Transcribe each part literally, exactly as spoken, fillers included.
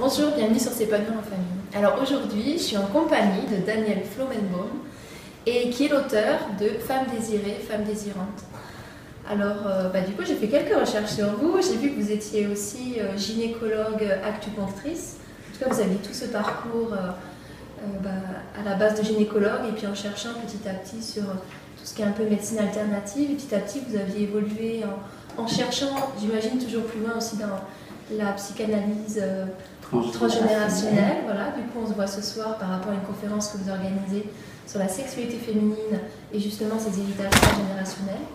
Bonjour, bienvenue sur S'épanouir en famille. Alors aujourd'hui, je suis en compagnie de Danièle Flaumenbaum, et qui est l'auteur de Femme désirée, femme désirante. Alors euh, bah, du coup, j'ai fait quelques recherches sur vous, j'ai vu que vous étiez aussi euh, gynécologue acupunctrice. En tout cas, vous avez tout ce parcours euh, euh, bah, à la base de gynécologue, et puis en cherchant petit à petit sur tout ce qui est un peu médecine alternative, et petit à petit vous aviez évolué en, en cherchant, j'imagine, toujours plus loin aussi dans la psychanalyse euh, transgénérationnelle. Voilà. Du coup, on se voit ce soir par rapport à une conférence que vous organisez sur la sexualité féminine et justement ses héritages transgénérationnels.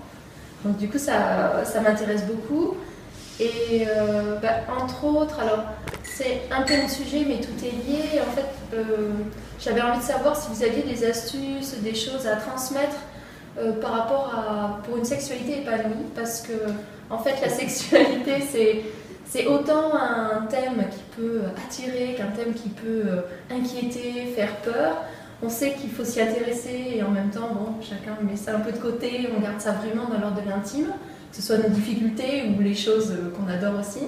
Donc du coup, ça, ça m'intéresse beaucoup. Et euh, bah, entre autres, alors c'est un peu le sujet, mais tout est lié. En fait, euh, j'avais envie de savoir si vous aviez des astuces, des choses à transmettre euh, par rapport à pour une sexualité épanouie, parce que en fait, la sexualité, c'est C'est autant un thème qui peut attirer qu'un thème qui peut inquiéter, faire peur. On sait qu'il faut s'y intéresser et en même temps, bon, chacun met ça un peu de côté, on garde ça vraiment dans l'ordre de l'intime, que ce soit nos difficultés ou les choses qu'on adore aussi.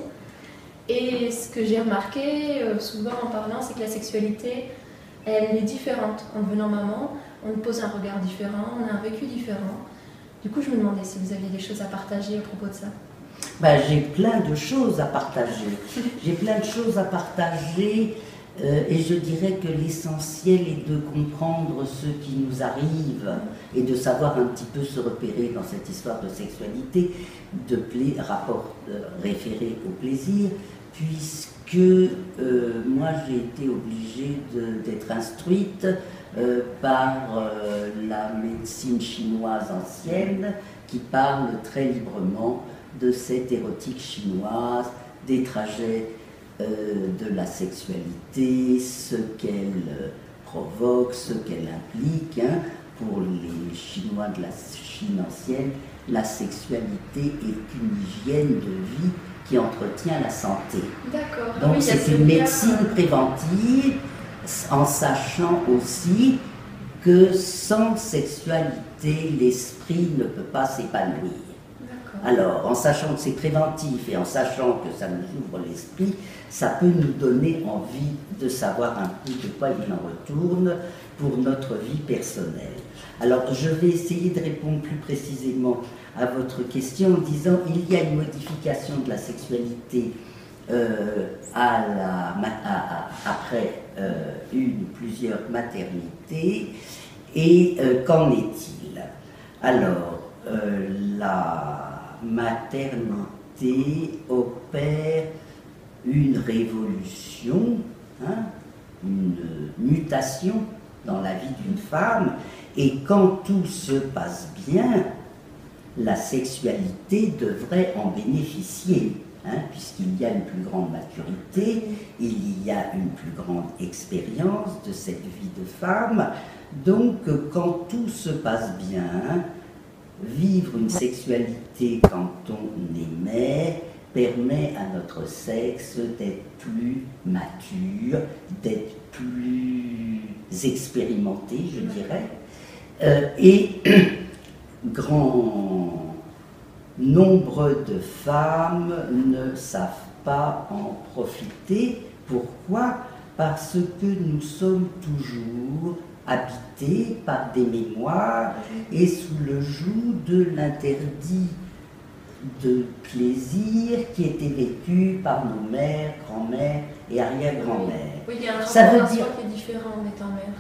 Et ce que j'ai remarqué souvent en parlant, c'est que la sexualité, elle est différente. En devenant maman, on pose un regard différent, on a un vécu différent. Du coup, je me demandais si vous aviez des choses à partager à propos de ça. Ben, j'ai plein de choses à partager, j'ai plein de choses à partager euh, et je dirais que l'essentiel est de comprendre ce qui nous arrive et de savoir un petit peu se repérer dans cette histoire de sexualité, de pla- rapport euh, référé au plaisir, puisque euh, moi j'ai été obligée d'être instruite euh, par euh, la médecine chinoise ancienne qui parle très librement de cette érotique chinoise, des trajets euh, de la sexualité, ce qu'elle provoque, ce qu'elle implique. Hein. Pour les Chinois de la Chine ancienne, la sexualité est une hygiène de vie qui entretient la santé. D'accord. Donc oui, c'est une médecine bien préventive, en sachant aussi que sans sexualité, l'esprit ne peut pas s'épanouir. Alors, en sachant que c'est préventif et en sachant que ça nous ouvre l'esprit, ça peut nous donner envie de savoir un peu de quoi il en retourne pour notre vie personnelle. Alors, je vais essayer de répondre plus précisément à votre question en disant qu'il y a une modification de la sexualité euh, à la, à, à, après euh, une ou plusieurs maternités. Et euh, qu'en est-il? Alors, euh, la... maternité opère une révolution, hein, une mutation dans la vie d'une femme, et quand tout se passe bien, la sexualité devrait en bénéficier, hein, puisqu'il y a une plus grande maturité, il y a une plus grande expérience de cette vie de femme. Donc quand tout se passe bien, hein, vivre une sexualité quand on est mère permet à notre sexe d'être plus mature, d'être plus expérimenté, je dirais. Euh, et grand nombre de femmes ne savent pas en profiter. Pourquoi? Parce que nous sommes toujours habité par des mémoires et sous le joug de l'interdit de plaisir qui était vécu par nos mères, grand-mères et arrière-grand-mères. Oui, il y a un rapport Ça veut à dire... soi qui est différent en étant mère.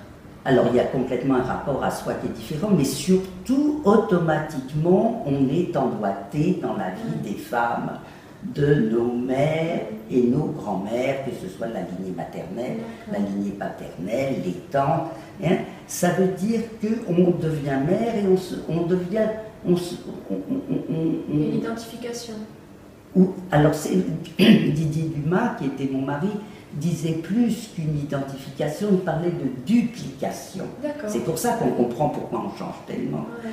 Alors il y a complètement un rapport à soi qui est différent, mais surtout automatiquement on est emboîté dans la vie des femmes, de nos mères et nos grands-mères, que ce soit la lignée maternelle, la lignée paternelle, les tantes, hein, ça veut dire qu'on devient mère et on, se, on devient... On se, on, on, on, on, une identification. Ou, alors c'est Didier Dumas, qui était mon mari, disait plus qu'une identification, il parlait de duplication. C'est pour ça qu'on comprend pourquoi on change tellement. Ouais.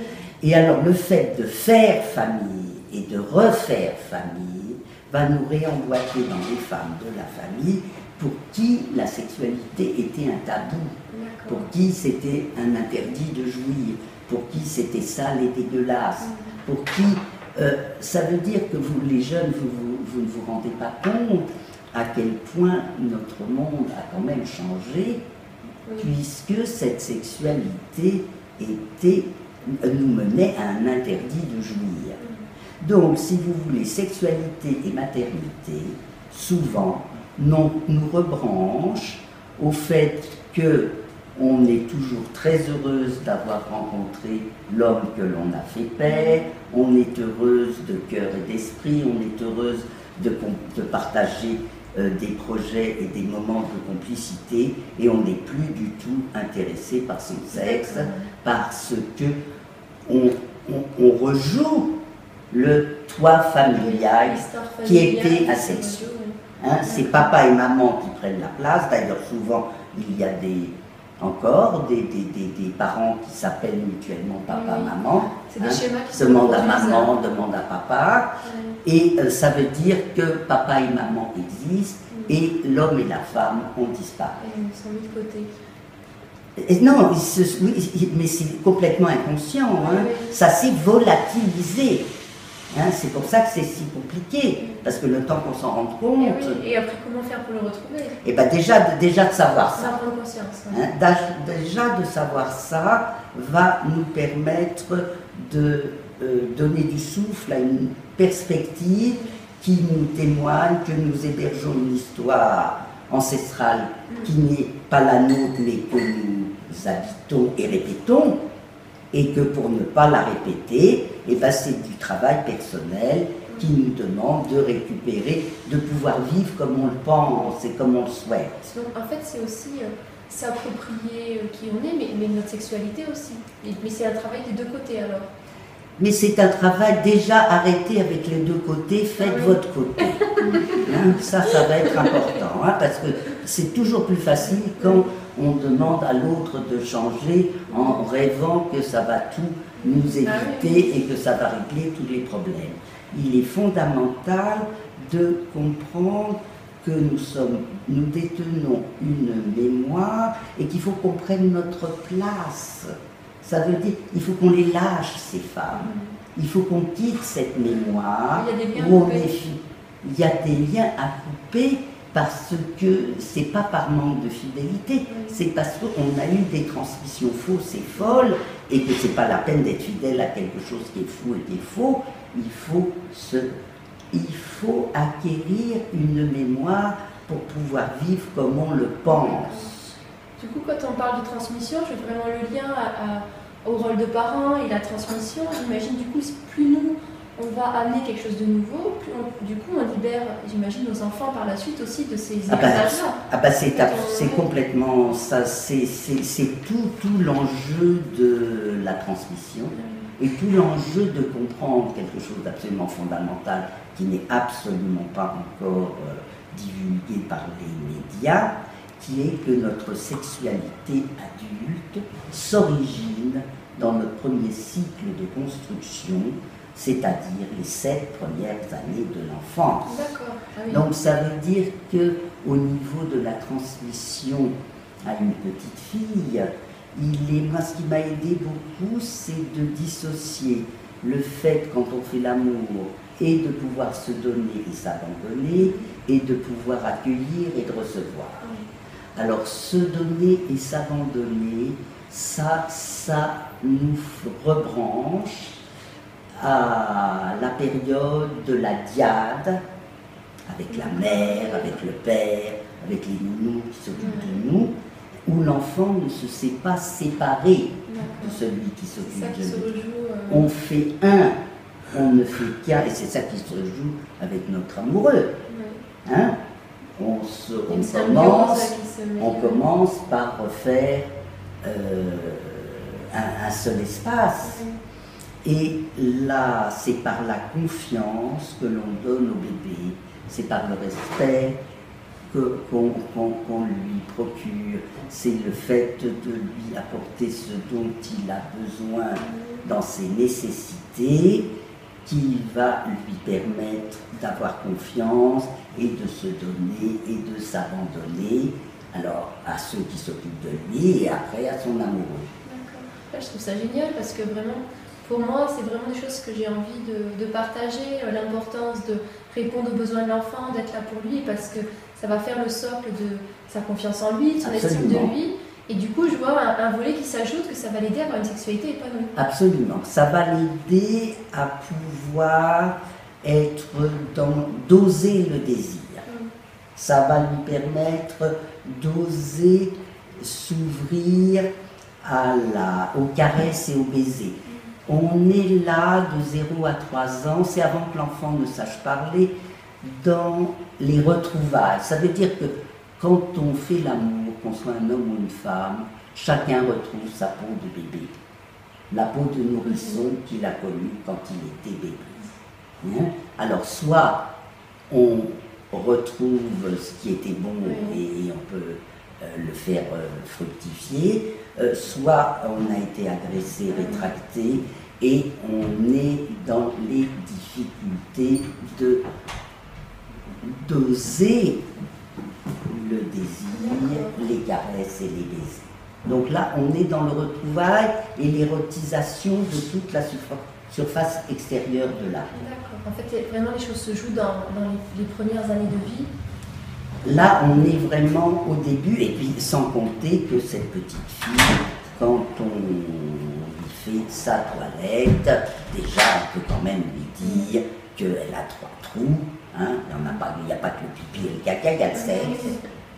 Et alors le fait de faire famille et de refaire famille va nous réemboîter dans les femmes de la famille pour qui la sexualité était un tabou, pour qui c'était un interdit de jouir, pour qui c'était sale et dégueulasse, mmh. pour qui... Euh, ça veut dire que vous, les jeunes, vous, vous, vous ne vous rendez pas compte à quel point notre monde a quand même changé, oui. puisque cette sexualité était, nous menait à un interdit de jouir. Donc, si vous voulez, sexualité et maternité, souvent, non, nous rebranchent au fait que on est toujours très heureuse d'avoir rencontré l'homme que l'on a fait paix, on est heureuse de cœur et d'esprit, on est heureuse de, de partager euh, des projets et des moments de complicité, et on n'est plus du tout intéressé par son sexe, parce que on, on, on rejoue le toit familial qui était asexué. Hein, c'est papa et maman qui prennent la place, d'ailleurs souvent il y a des... Encore, des, des, des, des parents qui s'appellent mutuellement papa-maman, oui. hein, demande à maman, demande à papa, oui. et euh, ça veut dire que papa et maman existent, oui. et l'homme et la femme ont disparu. Oui, ils sont mis de côté. Et non, ils se, oui, mais c'est complètement inconscient, hein. oui, oui. ça s'est volatilisé. Hein, c'est pour ça que c'est si compliqué, parce que le temps qu'on s'en rende compte... Et, oui, et après, comment faire pour le retrouver? Et ben déjà, déjà de savoir ça. Prendre conscience. Hein. Hein, déjà de savoir ça va nous permettre de euh, donner du souffle à une perspective qui nous témoigne que nous hébergeons une histoire ancestrale mmh. qui n'est pas la nôtre, mais que nous habitons et répétons. Et que pour ne pas la répéter, eh ben c'est du travail personnel qui nous demande de récupérer, de pouvoir vivre comme on le pense et comme on le souhaite. Donc, en fait, c'est aussi euh, s'approprier qui on est, mais, mais notre sexualité aussi. Et, mais c'est un travail des deux côtés alors. Mais c'est un travail déjà arrêté avec les deux côtés, faites oui. votre côté. hein, ça, ça va être important, hein, parce que c'est toujours plus facile quand on demande à l'autre de changer en rêvant que ça va tout nous éviter et que ça va régler tous les problèmes. Il est fondamental de comprendre que nous sommes, nous détenons une mémoire et qu'il faut qu'on prenne notre place. Ça veut dire qu'il faut qu'on les lâche, ces femmes. Il faut qu'on quitte cette mémoire. où on est, Il y a des liens à couper. Parce que c'est pas par manque de fidélité, c'est parce qu'on a eu des transmissions fausses et folles, et que c'est pas la peine d'être fidèle à quelque chose qui est fou et qui est faux. Il faut se, il faut acquérir une mémoire pour pouvoir vivre comme on le pense. Du coup, quand on parle de transmission, je fais vraiment le lien à, à, au rôle de parent et la transmission. J'imagine du coup, plus nous. On va amener quelque chose de nouveau, puis on, du coup on libère, j'imagine, nos enfants par la suite aussi de ces héritages-là. Ah bah c'est on... complètement ça, c'est tout, tout l'enjeu de la transmission et tout l'enjeu de comprendre quelque chose d'absolument fondamental qui n'est absolument pas encore euh, divulgué par les médias, qui est que notre sexualité adulte s'origine dans notre premier cycle de construction, c'est-à-dire les sept premières années de l'enfance. Ah oui. Donc ça veut dire qu'au niveau de la transmission à une petite fille, il est, moi ce qui m'a aidé beaucoup, c'est de dissocier le fait quand on fait l'amour et de pouvoir se donner et s'abandonner et de pouvoir accueillir et de recevoir. Oui. Alors se donner et s'abandonner, ça, ça nous rebranche à la période de la diade, avec la mère, avec le père, avec les nounous qui s'occupent de nous, où l'enfant ne se sait pas séparé de celui qui s'occupe de nous. Euh... On fait un, on ne fait qu'un, et c'est ça qui se joue avec notre amoureux. Ouais. Hein on, se, on, commence, on commence par refaire euh, un, un seul espace. Ouais. Et là, c'est par la confiance que l'on donne au bébé, c'est par le respect qu'on qu'on, qu'on lui procure, c'est le fait de lui apporter ce dont il a besoin dans ses nécessités qui va lui permettre d'avoir confiance et de se donner et de s'abandonner, alors à ceux qui s'occupent de lui et après à son amoureux. D'accord. Je trouve ça génial parce que vraiment... Pour moi, c'est vraiment des choses que j'ai envie de, de partager, l'importance de répondre aux besoins de l'enfant, d'être là pour lui, parce que ça va faire le socle de sa confiance en lui, de son estime de lui. Et du coup, je vois un, un volet qui s'ajoute, que ça va l'aider à avoir une sexualité épanouie. Absolument. Ça va l'aider à pouvoir être dans, doser le désir. Mmh. Ça va lui permettre d'oser s'ouvrir à la, aux caresses et aux baisers. Mmh. On est là de zéro à trois ans, c'est avant que l'enfant ne sache parler, dans les retrouvailles. Ça veut dire que quand on fait l'amour, qu'on soit un homme ou une femme, chacun retrouve sa peau de bébé, la peau de nourrisson qu'il a connue quand il était bébé. Hein? Alors soit on retrouve ce qui était bon et on peut euh, le faire euh, fructifier, euh, soit on a été agressé, rétracté, et on est dans les difficultés de d'oser le désir, les caresses et les baisers. Donc là, on est dans le retrouvaille et l'érotisation de toute la surface extérieure de l'âme. D'accord. En fait, vraiment, les choses se jouent dans, dans les, les premières années de vie. Là, on est vraiment au début, et puis sans compter que cette petite fille, quand on lui fait sa toilette, déjà, on peut quand même lui dire qu'elle a trois trous. Hein, il n'y a, a pas que le pipi et le caca, il y a le sexe.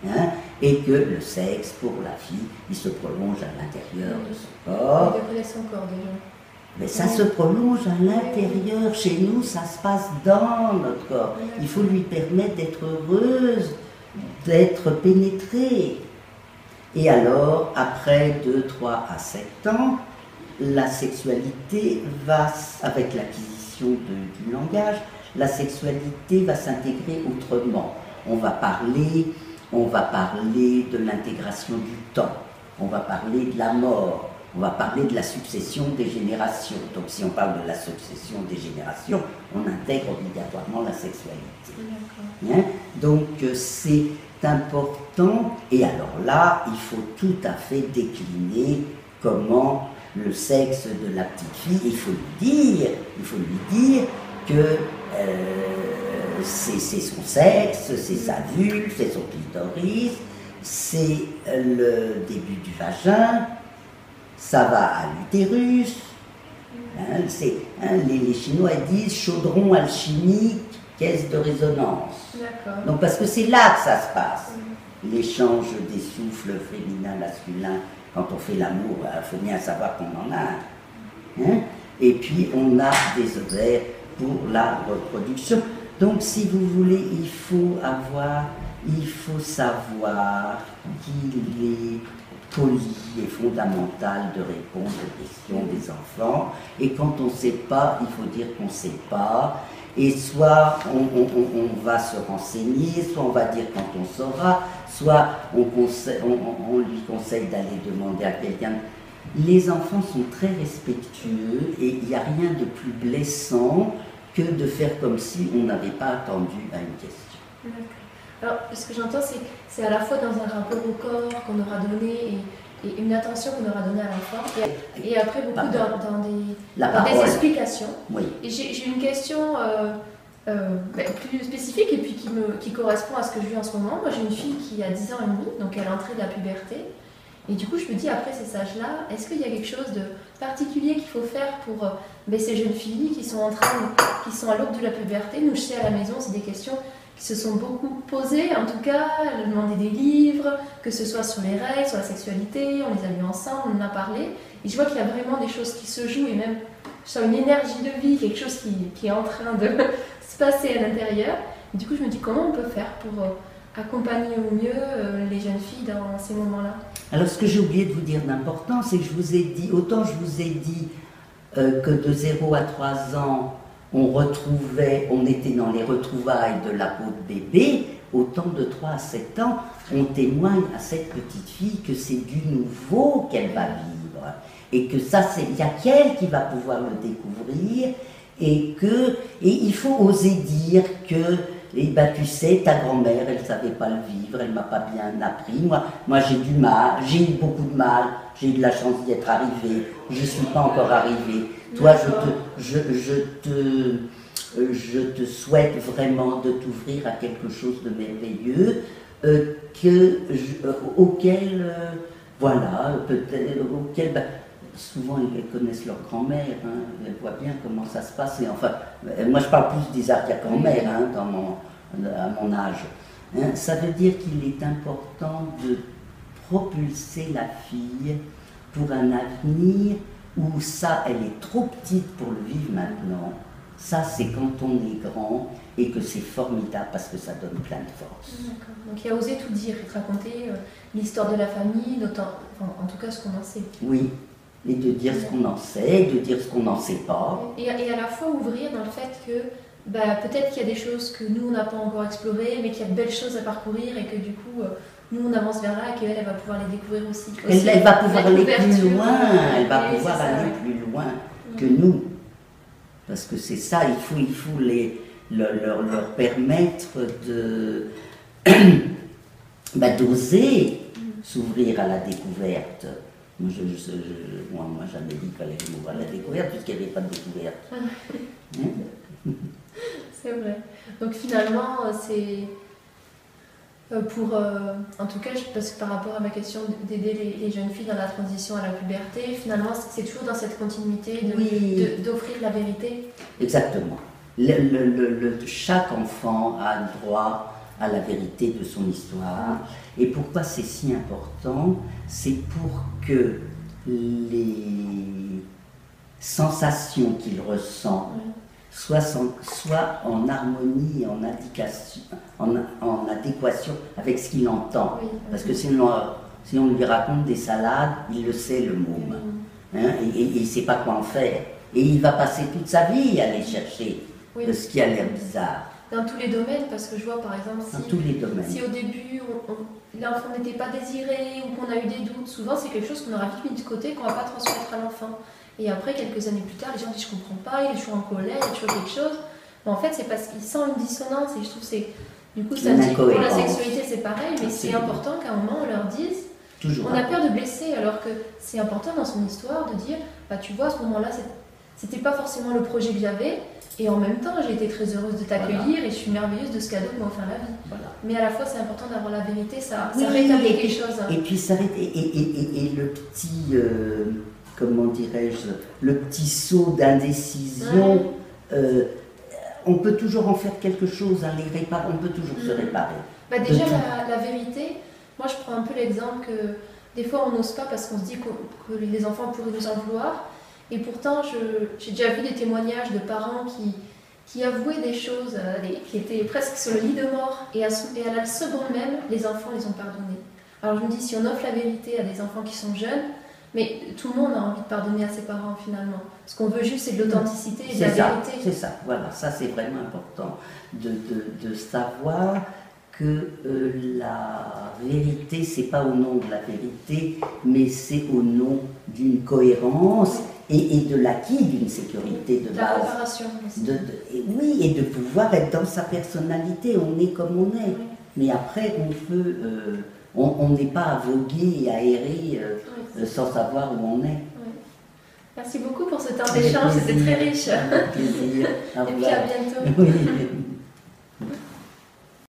Hein, et que le sexe, pour la fille, il se prolonge à l'intérieur de son corps. Et de son corps déjà. Mais ça oui. se prolonge à l'intérieur. Oui. Chez nous, ça se passe dans notre corps. Oui. Il faut lui permettre d'être heureuse, d'être pénétrée. Et alors, après de trois à sept ans, la sexualité va, avec l'acquisition du langage, la sexualité va s'intégrer autrement. On va parler, on va parler de l'intégration du temps, on va parler de la mort, on va parler de la succession des générations. Donc si on parle de la succession des générations, on intègre obligatoirement la sexualité. Hein? Donc c'est important, et alors là, il faut tout à fait décliner comment le sexe de la petite fille, il faut lui dire, il faut lui dire que Euh, c'est son sexe, c'est sa vulve, c'est son clitoris, c'est le début du vagin, ça va à l'utérus. Hein, hein, les, les Chinois disent chaudron alchimique, caisse de résonance. Donc parce que c'est là que ça se passe. L'échange des souffles féminins, masculins, quand on fait l'amour, il faut bien savoir qu'on en a un. Hein, et puis on a des ovaires pour la reproduction. Donc si vous voulez, il faut avoir, il faut savoir qu'il est poli et fondamental de répondre aux questions des enfants. Et quand on ne sait pas, il faut dire qu'on ne sait pas. Et soit on, on, on, on va se renseigner, soit on va dire quand on saura, soit on, conseille, on, on lui conseille d'aller demander à quelqu'un. Les enfants sont très respectueux et il n'y a rien de plus blessant que de faire comme si on n'avait pas attendu à une question. Alors, ce que j'entends, c'est que c'est à la fois dans un rapport au corps qu'on aura donné et, et une attention qu'on aura donnée à l'enfant, et, et après beaucoup dans, dans, des, dans des explications. Oui. Et j'ai une question euh, euh, ben, plus spécifique et puis qui, me, qui correspond à ce que je vis en ce moment. Moi, j'ai une fille qui a dix ans et demi, donc elle est entrée de la puberté. Et du coup, je me dis, après ces âges-là, est-ce qu'il y a quelque chose de particulier qu'il faut faire pour ben, ces jeunes filles qui sont en train, qui sont à l'aube de la puberté? Nous, je sais, à la maison, c'est des questions qui se sont beaucoup posées, en tout cas, elles demandaient des livres, que ce soit sur les règles, sur la sexualité, on les a lus ensemble, on en a parlé, et je vois qu'il y a vraiment des choses qui se jouent, et même, je sens une énergie de vie, quelque chose qui, qui est en train de se passer à l'intérieur. Du coup, je me dis, comment on peut faire pour accompagner au mieux les jeunes filles dans ces moments-là? Alors ce que j'ai oublié de vous dire d'important, c'est que je vous ai dit, autant je vous ai dit euh, que de zéro à trois ans, on retrouvait, on était dans les retrouvailles de la peau de bébé, autant de trois à sept ans, on témoigne à cette petite fille que c'est du nouveau qu'elle va vivre, et que ça, c'est, il n'y a qu'elle qui va pouvoir le découvrir, et que, et il faut oser dire que et ben tu sais, ta grand-mère, elle ne savait pas le vivre, elle ne m'a pas bien appris. Moi, moi j'ai du mal, j'ai eu beaucoup de mal, j'ai eu de la chance d'y être arrivée, je ne suis pas encore arrivée. Toi, je te, je, je te euh, je te souhaite vraiment de t'ouvrir à quelque chose de merveilleux, euh, que je, euh, auquel, euh, voilà, peut-être, auquel, bah, souvent ils connaissent leur grand-mère, hein, elles voient bien comment ça se passe, et enfin, moi je parle plus des arts qu'à grand-mère, hein, dans mon, à mon âge. Hein, ça veut dire qu'il est important de propulser la fille pour un avenir où ça, elle est trop petite pour le vivre maintenant. Ça, c'est quand on est grand et que c'est formidable parce que ça donne plein de force. D'accord. Donc il a osé tout dire, il te racontait euh, l'histoire de la famille, d'autant, enfin, en tout cas ce qu'on en sait. Oui, et de dire ce qu'on en sait, de dire ce qu'on n'en sait pas. Et, et à la fois ouvrir dans le fait que bah, peut-être qu'il y a des choses que nous on n'a pas encore explorées, mais qu'il y a de belles choses à parcourir et que du coup... Euh, nous, on avance vers là et qu'elle, elle va pouvoir les découvrir aussi. aussi elle, elle va pouvoir aller plus loin, elle va oui, pouvoir aller plus loin que oui. nous. Parce que c'est ça, il faut, il faut les, leur, leur, leur permettre de bah, d'oser s'ouvrir à la découverte. Moi, je, je, je, moi, moi j'avais dit qu'elle allait m'ouvrir à la découverte puisqu'il n'y avait pas de découverte. hein c'est vrai. Donc finalement, c'est... Euh, pour, euh, en tout cas, je, parce que par rapport à ma question d'aider les, les jeunes filles dans la transition à la puberté, finalement, c'est toujours dans cette continuité de, oui. de, d'offrir la vérité. Exactement. Le, le, le, le, chaque enfant a le droit à la vérité de son histoire. Ah. Et pourquoi c'est si important? C'est pour que les sensations qu'il ressent oui. Soit, sans, soit en harmonie, en, en, en adéquation avec ce qu'il entend. Oui, oui. Parce que si on, si on lui raconte des salades, il le sait le môme, hein, et, et il ne sait pas quoi en faire. Et il va passer toute sa vie à aller chercher oui. de ce qui a l'air bizarre. Dans tous les domaines, parce que je vois par exemple, si, dans tous les domaines. si au début l'enfant n'était pas désiré ou qu'on a eu des doutes, souvent c'est quelque chose qu'on aura mis de côté, qu'on ne va pas transmettre à l'enfant. Et après, quelques années plus tard, les gens disent « je comprends pas, il est toujours en colère, il est toujours quelque chose ». Mais en fait, c'est parce qu'il sent une dissonance et je trouve que c'est... Du coup, ça dit que pour la sexualité, c'est pareil, mais c'est important qu'à un moment, on leur dise toujours. On a peur de blesser, alors que c'est important dans son histoire de dire « bah tu vois, à ce moment-là, c'était pas forcément le projet que j'avais et en même temps, j'ai été très heureuse de t'accueillir voilà. et je suis merveilleuse de ce cadeau que m'a offert la vie voilà. ». Mais à la fois, c'est important d'avoir la vérité, ça, oui, ça rétablit et, quelque chose. Et puis, ça et, et, et, et le petit... Euh... comment dirais-je, le petit saut d'indécision, ouais. euh, on peut toujours en faire quelque chose, hein, les réparer, on peut toujours mmh. se réparer. Bah déjà, la, la vérité, moi je prends un peu l'exemple que des fois on n'ose pas parce qu'on se dit que, que les enfants pourraient nous en vouloir, et pourtant j'ai déjà vu des témoignages de parents qui, qui avouaient des choses, euh, les, qui étaient presque sur le lit de mort, et à, et à la seconde même, les enfants les ont pardonnés. Alors je me dis, si on offre la vérité à des enfants qui sont jeunes, mais tout le monde a envie de pardonner à ses parents, finalement. Ce qu'on veut juste, c'est de l'authenticité et de la vérité. C'est ça, voilà, ça c'est vraiment important. De, de, de savoir que euh, la vérité, c'est pas au nom de la vérité, mais c'est au nom d'une cohérence et, et de l'acquis d'une sécurité de base. La réparation aussi. De, de, et, oui, et de pouvoir être dans sa personnalité, on est comme on est. Oui. Mais après, on peut... Euh, on n'est pas aveuglé et aéré euh, oui. sans savoir où on est. Oui. Merci beaucoup pour ce temps d'échange, c'était très riche. Plaisir. Et puis à bientôt. Oui.